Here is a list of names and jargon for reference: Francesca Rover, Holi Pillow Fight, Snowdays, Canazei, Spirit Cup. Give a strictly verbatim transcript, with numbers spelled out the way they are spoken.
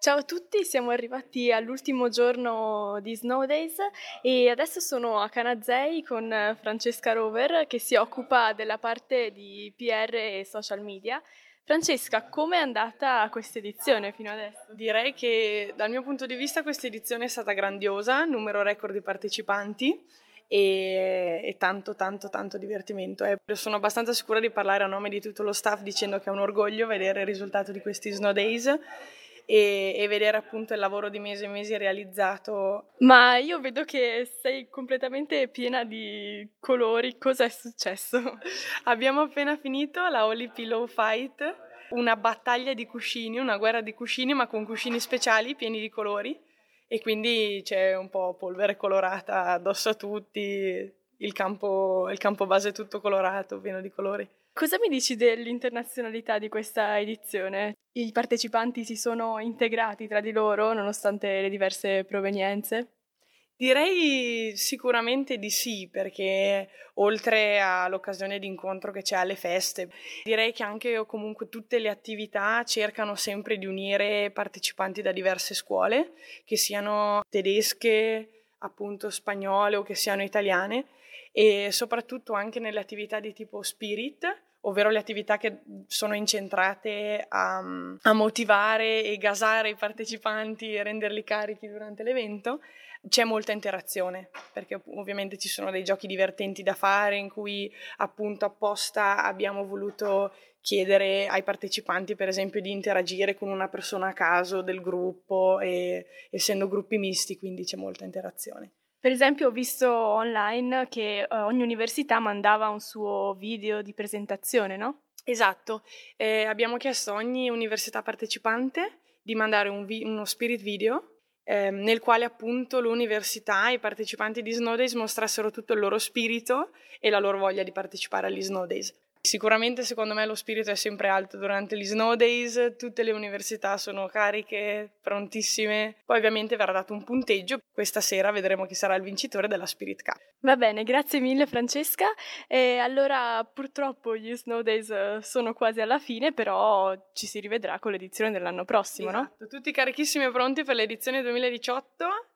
Ciao a tutti, siamo arrivati all'ultimo giorno di Snowdays e adesso sono a Canazei con Francesca Rover che si occupa della parte di P R e social media. Francesca, com'è andata questa edizione fino adesso? Direi che dal mio punto di vista questa edizione è stata grandiosa, numero record di partecipanti e, e tanto tanto tanto divertimento. Eh, sono abbastanza sicura di parlare a nome di tutto lo staff dicendo che è un orgoglio vedere il risultato di questi Snowdays E, e vedere appunto il lavoro di mesi e mesi realizzato. Ma io vedo che sei completamente piena di colori, cos'è successo? Abbiamo appena finito la Holi Pillow Fight, una battaglia di cuscini, una guerra di cuscini ma con cuscini speciali pieni di colori e quindi c'è un po' polvere colorata addosso a tutti, il campo, il campo base è tutto colorato, pieno di colori. Cosa mi dici dell'internazionalità di questa edizione? I partecipanti si sono integrati tra di loro nonostante le diverse provenienze? Direi sicuramente di sì, perché oltre all'occasione di incontro che c'è alle feste, direi che anche o comunque tutte le attività cercano sempre di unire partecipanti da diverse scuole, che siano tedesche, appunto spagnole o che siano italiane, e soprattutto anche nelle attività di tipo spirit, ovvero le attività che sono incentrate a, a motivare e gasare i partecipanti e renderli carichi durante l'evento, c'è molta interazione, perché ovviamente ci sono dei giochi divertenti da fare in cui appunto apposta abbiamo voluto chiedere ai partecipanti per esempio di interagire con una persona a caso del gruppo, e essendo gruppi misti quindi c'è molta interazione. Per esempio ho visto online che eh, ogni università mandava un suo video di presentazione, no? Esatto, eh, abbiamo chiesto a ogni università partecipante di mandare un vi- uno spirit video eh, nel quale appunto l'università e i partecipanti di Snowdays mostrassero tutto il loro spirito e la loro voglia di partecipare agli Snowdays. Sicuramente secondo me lo spirito è sempre alto durante gli Snowdays, tutte le università sono cariche, prontissime, poi ovviamente verrà dato un punteggio, questa sera vedremo chi sarà il vincitore della Spirit Cup. Va bene, grazie mille Francesca, e allora purtroppo gli Snowdays sono quasi alla fine, però ci si rivedrà con l'edizione dell'anno prossimo, esatto. No? Tutti carichissimi e pronti per l'edizione duemiladiciotto